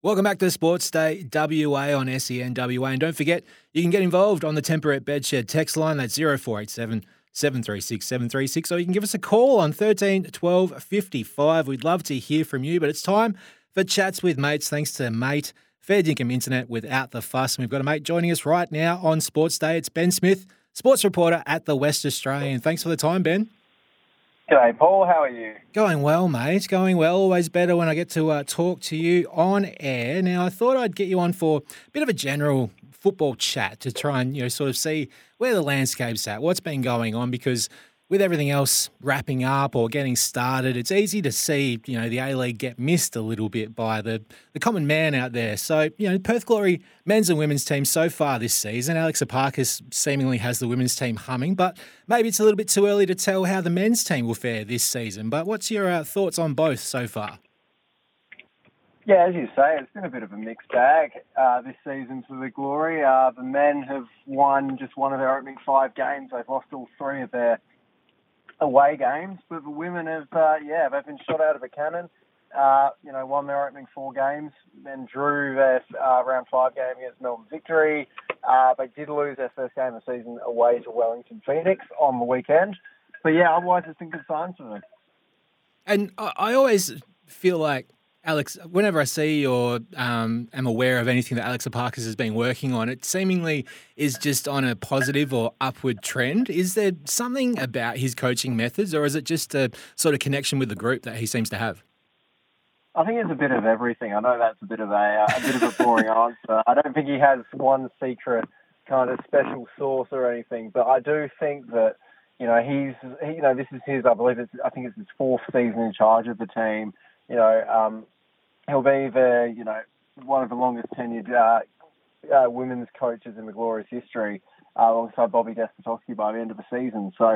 Welcome back to Sports Day WA on SENWA. And don't forget, you can get involved on the Temperate Bed Shed text line. That's 0487 736 736. Or you can give us a call on 13 12 55. We'd love to hear from you, but it's time for Chats with Mates. Thanks to Mate, fair dinkum internet without the fuss. And we've got a mate joining us right now on Sports Day. It's Ben Smith, sports reporter at The West Australian. Thanks for the time, Ben. G'day, Paul. How are you? Going well, mate. Going well. Always better when I get to talk to you on air. Now, I thought I'd get you on for a bit of a general football chat to try and, you know, sort of see where the landscape's at, what's been going on, because with everything else wrapping up or getting started, it's easy to see, you know, the A-League get missed a little bit by the common man out there. So, you know, Perth Glory men's and women's team so far this season, Alex Aparkas seemingly has the women's team humming, but maybe it's a little bit too early to tell how the men's team will fare this season. But what's your thoughts on both so far? Yeah, as you say, it's been a bit of a mixed bag this season for the Glory. The men have won just one of their opening five games. They've lost all three of their away games, but the women have, they've been shot out of a cannon. You know, won their opening four games, then drew their round five game against Melbourne Victory. They did lose their first game of the season away to Wellington Phoenix on the weekend. But yeah, otherwise it's been good signs for them. And I always feel like, Alex, whenever I see or am aware of anything that Alex Aparkas has been working on, it seemingly is just on a positive or upward trend. Is there something about his coaching methods, or is it just a sort of connection with the group that he seems to have? I think it's a bit of everything. I know that's a bit of a boring answer. I don't think he has one secret kind of special sauce or anything, but I do think that, you know, I think it's his fourth season in charge of the team. You know, he'll be the, you know, one of the longest tenured women's coaches in the Glory's history, alongside Bobby Despotoski by the end of the season. So,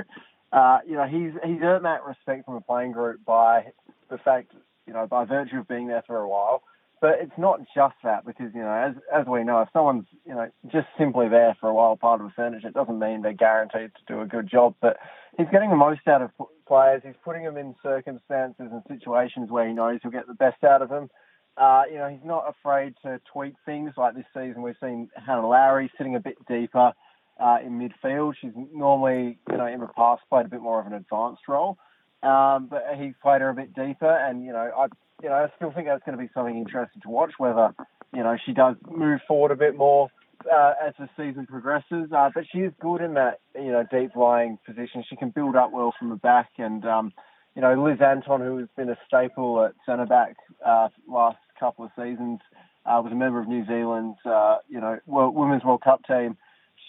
you know, he's earned that respect from the playing group by the fact, you know, by virtue of being there for a while. But it's not just that, because, you know, as we know, if someone's, you know, just simply there for a while, part of the furniture, it doesn't mean they're guaranteed to do a good job. But he's getting the most out of players. He's putting them in circumstances and situations where he knows he'll get the best out of them. You know, he's not afraid to tweak things. Like this season, we've seen Hannah Lowry sitting a bit deeper in midfield. She's normally, you know, in the past played a bit more of an advanced role. But he's played her a bit deeper, and, you know, I still think that's going to be something interesting to watch, whether, you know, she does move forward a bit more as the season progresses. But she is good in that, you know, deep-lying position. She can build up well from the back. And, you know, Liz Anton, who has been a staple at centre-back last couple of seasons, was a member of New Zealand's, you know, Women's World Cup team.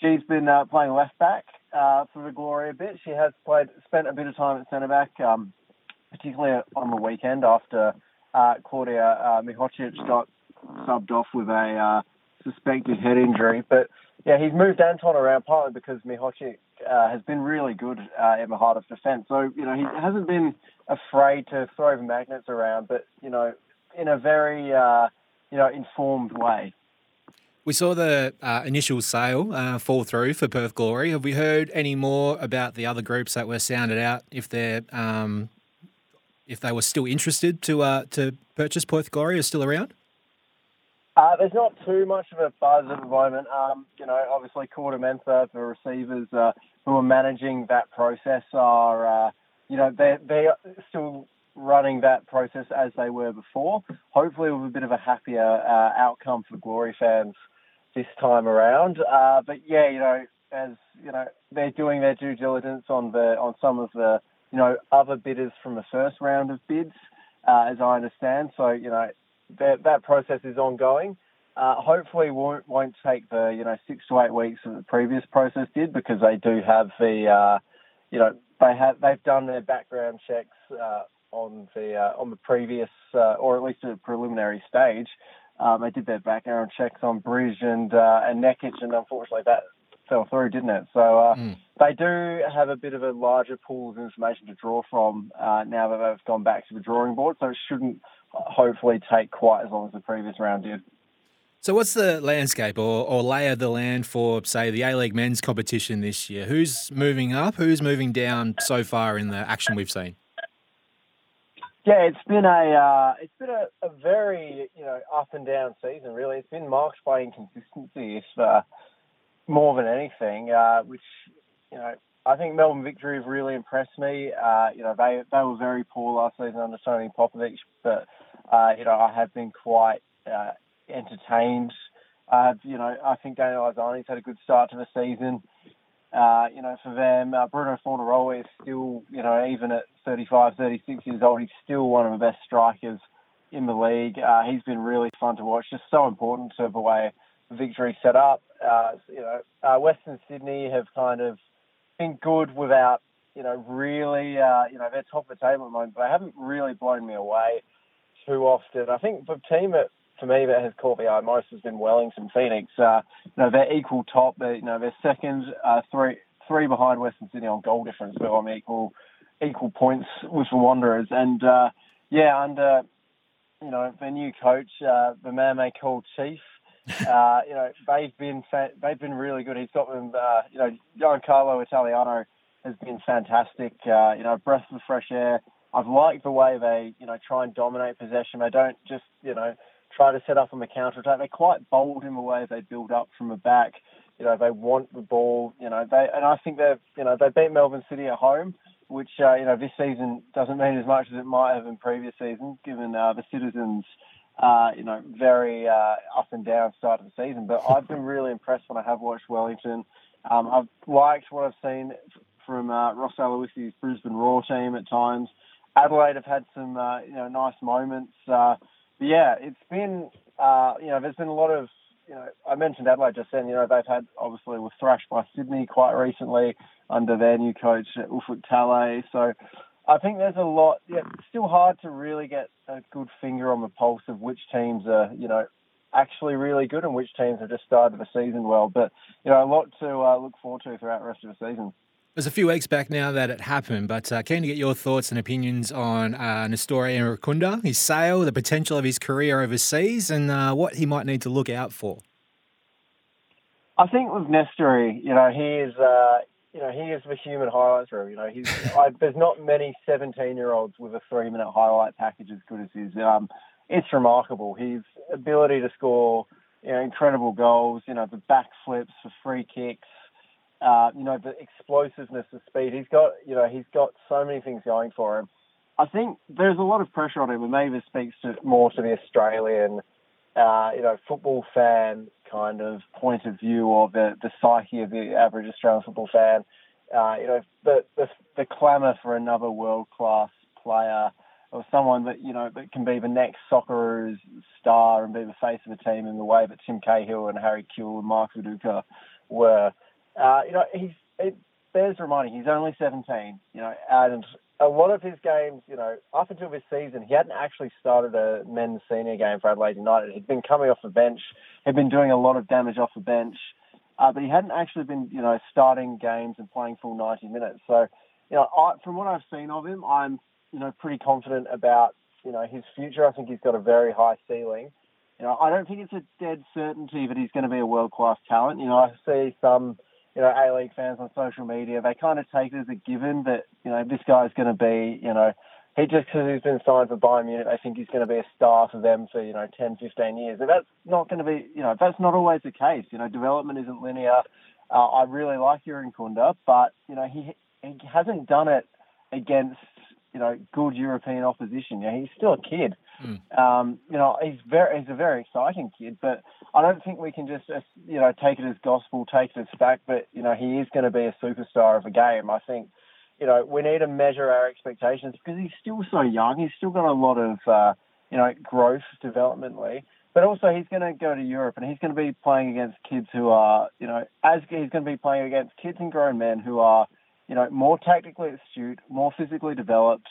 She's been playing left-back for the Glory a bit. She has spent a bit of time at centre-back, particularly on the weekend after Claudia Mihocic got subbed off with a suspected head injury. But, yeah, he's moved Anton around partly because Mihocic has been really good in the heart of defence. So, you know, he hasn't been afraid to throw the magnets around, but, you know, in a very, you know, informed way. We saw the initial sale fall through for Perth Glory. Have we heard any more about the other groups that were sounded out, if they're if they were still interested to purchase Perth Glory, or still around? There's not too much of a buzz at the moment. You know, obviously Corda Mentha, the receivers who are managing that process, are you know, they're still running that process as they were before. Hopefully, with a bit of a happier outcome for Glory fans this time around. But yeah, you know, as you know, they're doing their due diligence on some of the, you know, other bidders from the first round of bids, as I understand. So, you know, that process is ongoing. Hopefully, won't take the, you know, 6 to 8 weeks that the previous process did, because they do have the, you know, they've done their background checks on the previous, or at least a preliminary stage. They did their background checks on Bridge and Nekic, and unfortunately that fell through, didn't it? So they do have a bit of a larger pool of information to draw from now that they've gone back to the drawing board, so it shouldn't hopefully take quite as long as the previous round did. So what's the landscape or lay of the land for, say, the A-League men's competition this year? Who's moving up? Who's moving down so far in the action we've seen? Yeah, it's been a very, up and down season, really. It's been marked by inconsistency, more than anything, which, I think Melbourne Victory have really impressed me. They were very poor last season under Tony Popovic, but, I have been quite entertained. I think Daniel Azzani's had a good start to the season. For them, Bruno Fornaroli is still, even at 35, 36 years old, he's still one of the best strikers in the league. He's been really fun to watch, just so important to the way Victory set up. Western Sydney have kind of been good without, really, they're top of the table at the moment, but they haven't really blown me away too often. I think the team that, for me, that has caught the eye most has been Wellington Phoenix. They're equal top. They're second, three behind Western Sydney on goal difference, but on equal points with the Wanderers. And under their new coach, the man they call Chief, they've been really good. He's got them. Giancarlo Italiano has been fantastic. Breath of fresh air. I've liked the way they try and dominate possession. They don't just try to set up on the counter-attack. They're quite bold in the way they build up from the back. They want the ball. I think they beat Melbourne City at home, which, this season doesn't mean as much as it might have in previous seasons, given the Citizens, very up and down start of the season. But I've been really impressed when I have watched Wellington. I've liked what I've seen from Ross Aloisi's Brisbane Royal team at times. Adelaide have had some, nice moments. Yeah, it's been, there's been a lot of, I mentioned Adelaide just then, they've had, obviously, were thrashed by Sydney quite recently under their new coach, Ufuk Talei. So I think there's a lot, it's still hard to really get a good finger on the pulse of which teams are, actually really good and which teams have just started the season well. But, a lot to look forward to throughout the rest of the season. It was a few weeks back now that it happened, but keen to get your thoughts and opinions on Nestory Irankunda, his sale, the potential of his career overseas, and what he might need to look out for. I think with Nestory, he is the human highlights room. There's not many 17-year-olds with a 3-minute highlight package as good as his. It's remarkable. His ability to score, incredible goals. The backflips, the free kicks. The explosiveness, the speed. He's got so many things going for him. I think there's a lot of pressure on him, and maybe this speaks more to the Australian, football fan kind of point of view, or the psyche of the average Australian football fan. The clamour for another world-class player or someone that, that can be the next Socceroos star and be the face of the team in the way that Tim Cahill and Harry Kuehl and Mark Uduka were. It bears reminding, he's only 17, and a lot of his games, up until this season, he hadn't actually started a men's senior game for Adelaide United. He'd been coming off the bench, he'd been doing a lot of damage off the bench, but he hadn't actually been, starting games and playing full 90 minutes. So, from what I've seen of him, I'm, pretty confident about, his future. I think he's got a very high ceiling. I don't think it's a dead certainty that he's going to be a world-class talent. I see some... A-League fans on social media, they kind of take it as a given that, this guy's going to be, he just because he's been signed for Bayern Munich, they think he's going to be a star for them for, 10, 15 years. And that's not going to be, that's not always the case. Development isn't linear. I really like Irankunda, but, he hasn't done it against, good European opposition. He's still a kid. He's a very exciting kid, but I don't think we can just, take it as gospel, take it as fact, but, he is going to be a superstar of a game. I think, we need to measure our expectations because he's still so young. He's still got a lot of, growth developmentally, but also he's going to go to Europe and he's going to be playing against kids who are, he's going to be playing against kids and grown men who are, more tactically astute, more physically developed,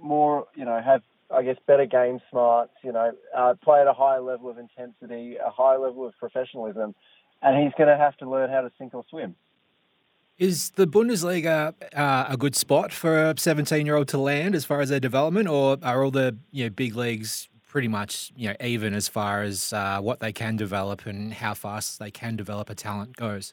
more, have, I guess, better game smarts, play at a higher level of intensity, a higher level of professionalism, and he's going to have to learn how to sink or swim. Is the Bundesliga a good spot for a 17-year-old to land as far as their development, or are all the big leagues pretty much even as far as what they can develop and how fast they can develop a talent goes?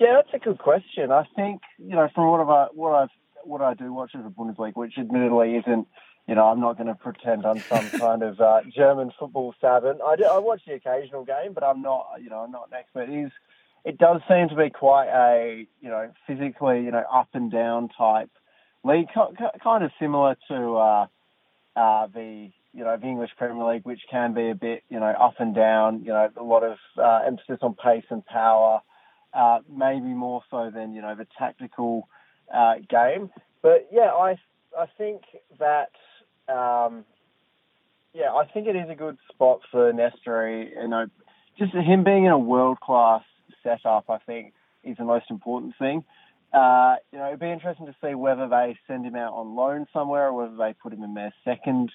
Yeah, that's a good question. I think, from what I do watch as a Bundesliga, which admittedly isn't you know, I'm not going to pretend I'm some kind of German football savant. I watch the occasional game, but I'm not an expert. It does seem to be quite a, physically, up and down type league, kind of similar to the, the English Premier League, which can be a bit, up and down, a lot of emphasis on pace and power, maybe more so than, the tactical game. But, yeah, I think that, I think it is a good spot for Nestory. Just him being in a world-class setup, I think, is the most important thing. It'd be interesting to see whether they send him out on loan somewhere or whether they put him in their second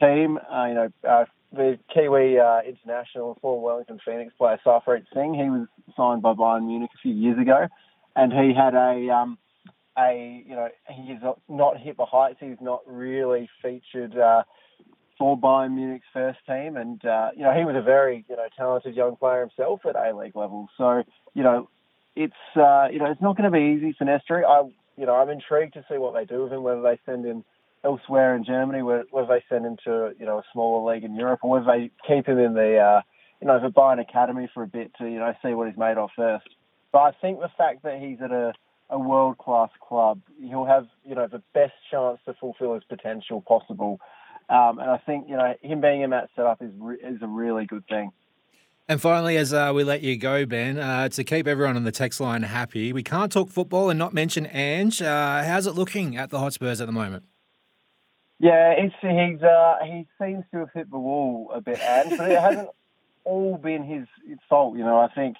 team. The Kiwi international, former Wellington Phoenix player Sarfait Singh, he was signed by Bayern Munich a few years ago, and he had he is not hit by heights. He's not really featured for Bayern Munich's first team, and he was a very talented young player himself at A-League level. So it's not going to be easy for Nestory. I'm intrigued to see what they do with him, whether they send him elsewhere in Germany, whether they send him to a smaller league in Europe, or whether they keep him in the the Bayern academy for a bit to see what he's made of first. But I think the fact that he's at a world class club, he'll have the best chance to fulfil his potential possible. And I think him being in that setup is a really good thing. And finally, as we let you go, Ben, to keep everyone on the text line happy, we can't talk football and not mention Ange. How's it looking at the Hotspurs at the moment? Yeah, he seems to have hit the wall a bit, Ange, but it hasn't all been his fault. I think,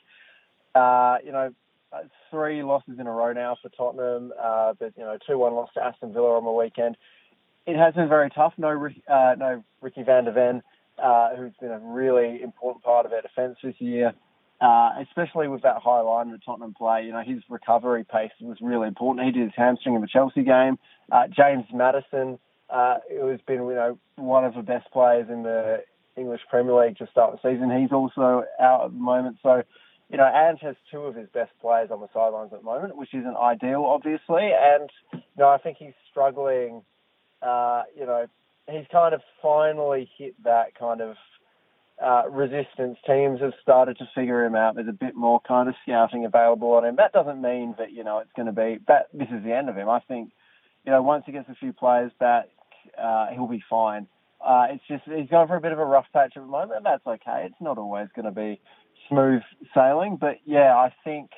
3 losses in a row now for Tottenham, but 2-1 loss to Aston Villa on the weekend. It has been very tough. No Ricky van de Ven, who's been a really important part of our defence this year, especially with that high line that Tottenham play. His recovery pace was really important. He did his hamstring in the Chelsea game. James Maddison, who has been one of the best players in the English Premier League to start the season. He's also out at the moment. So, Ange has 2 of his best players on the sidelines at the moment, which isn't ideal, obviously. And, I think he's struggling. He's kind of finally hit that kind of resistance. Teams have started to figure him out. There's a bit more kind of scouting available on him. That doesn't mean that, it's going to be that this is the end of him. I think, once he gets a few players back, he'll be fine. It's just he's going for a bit of a rough patch at the moment, and that's okay. It's not always going to be smooth sailing. But, yeah, I think,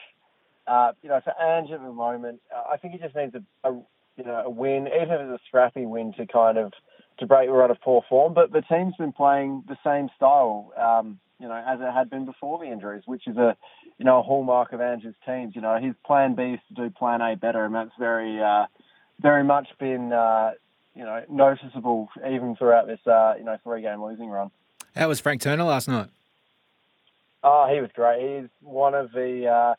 for Ange at the moment, I think he just needs a win, even if it's a scrappy win, to kind of to break the run of poor form. But the team's been playing the same style, as it had been before the injuries, which is a hallmark of Ange's teams. His plan B is to do plan A better, and that's very, very much been, noticeable even throughout this, 3-game losing run. How was Frank Turner last night? Oh, he was great. He's one of the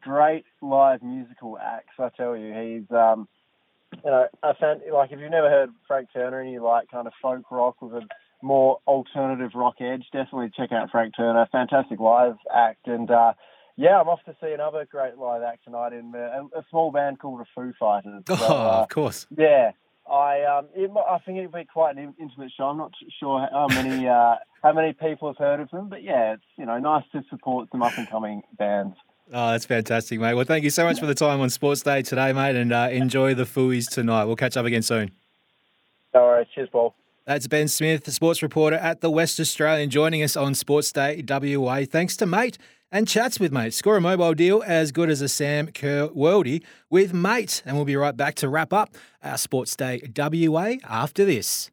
great live musical acts. I tell you, he's. If you've never heard Frank Turner and you like kind of folk rock with a more alternative rock edge, definitely check out Frank Turner. Fantastic live act. And, I'm off to see another great live act tonight in a small band called the Foo Fighters. So, of course. Yeah. I think it'll be quite an intimate show. I'm not sure how many people have heard of them, but, yeah, it's, nice to support some up-and-coming bands. Oh, that's fantastic, mate. Well, thank you so much for the time on Sports Day today, mate, and enjoy the Fooies tonight. We'll catch up again soon. All right. Cheers, Paul. That's Ben Smith, sports reporter at The West Australian, joining us on Sports Day WA. Thanks to Mate and Chats with Mate. Score a mobile deal as good as a Sam Kerr worldie with Mate. And we'll be right back to wrap up our Sports Day WA after this.